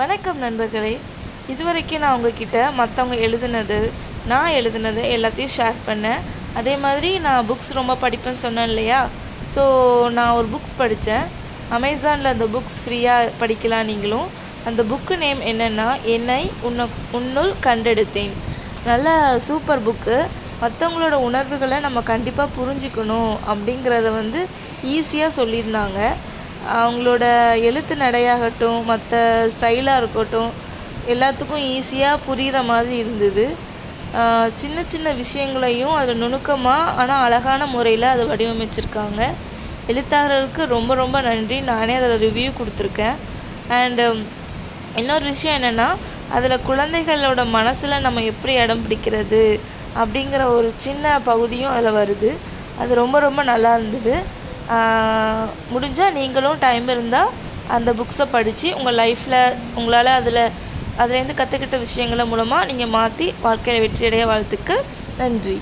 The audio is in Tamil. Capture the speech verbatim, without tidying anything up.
வணக்கம் நண்பர்களே. இதுவரைக்கும் நான் உங்ககிட்ட மற்றவங்க எழுதுனது, நான் எழுதுனது எல்லாத்தையும் ஷேர் பண்ணேன். அதே மாதிரி நான் புக்ஸ் ரொம்ப படிப்பேன்னு சொன்னேன் இல்லையா? ஸோ நான் ஒரு புக்ஸ் படித்தேன் அமேசானில். அந்த புக்ஸ் ஃப்ரீயாக படிக்கலாம் நீங்களும். அந்த புக்கு நேம் என்னென்னா ennai உன்னுள் கண்டெடுத்தேன். நல்ல சூப்பர் புக்கு. மற்றவங்களோட உணர்வுகளை நம்ம கண்டிப்பாக புரிஞ்சுக்கணும் அப்படிங்கிறத வந்து ஈஸியாக சொல்லியிருந்தாங்க. அவங்களோட எழுத்து நடையாகட்டும், மற்ற ஸ்டைலாக இருக்கட்டும், எல்லாத்துக்கும் ஈஸியாக புரிகிற மாதிரி இருந்தது. சின்ன சின்ன விஷயங்களையும் அதில் நுணுக்கமாக ஆனால் அழகான முறையில் அதை வடிவமைச்சிருக்காங்க. எழுத்தாளருக்கு ரொம்ப ரொம்ப நன்றி. நானே அதில் ரிவ்யூ கொடுத்துருக்கேன். அண்டு இன்னொரு விஷயம் என்னென்னா, அதில் குழந்தைகளோட மனசில் நம்ம எப்படி இடம் பிடிக்கிறது அப்படிங்கிற ஒரு சின்ன பகுதியும் அதில் வருது. அது ரொம்ப ரொம்ப நல்லா இருந்தது. முடிஞ்சால் நீங்களும் டைம் இருந்தால் அந்த புக்ஸை படித்து உங்கள் லைஃப்பில் உங்களால் அதில் அதுலேருந்து கற்றுக்கிட்ட விஷயங்களை மூலமாக நீங்கள் மாற்றி வாழ்க்கையை வெற்றியடைய வாழ்த்துக்கள். நன்றி.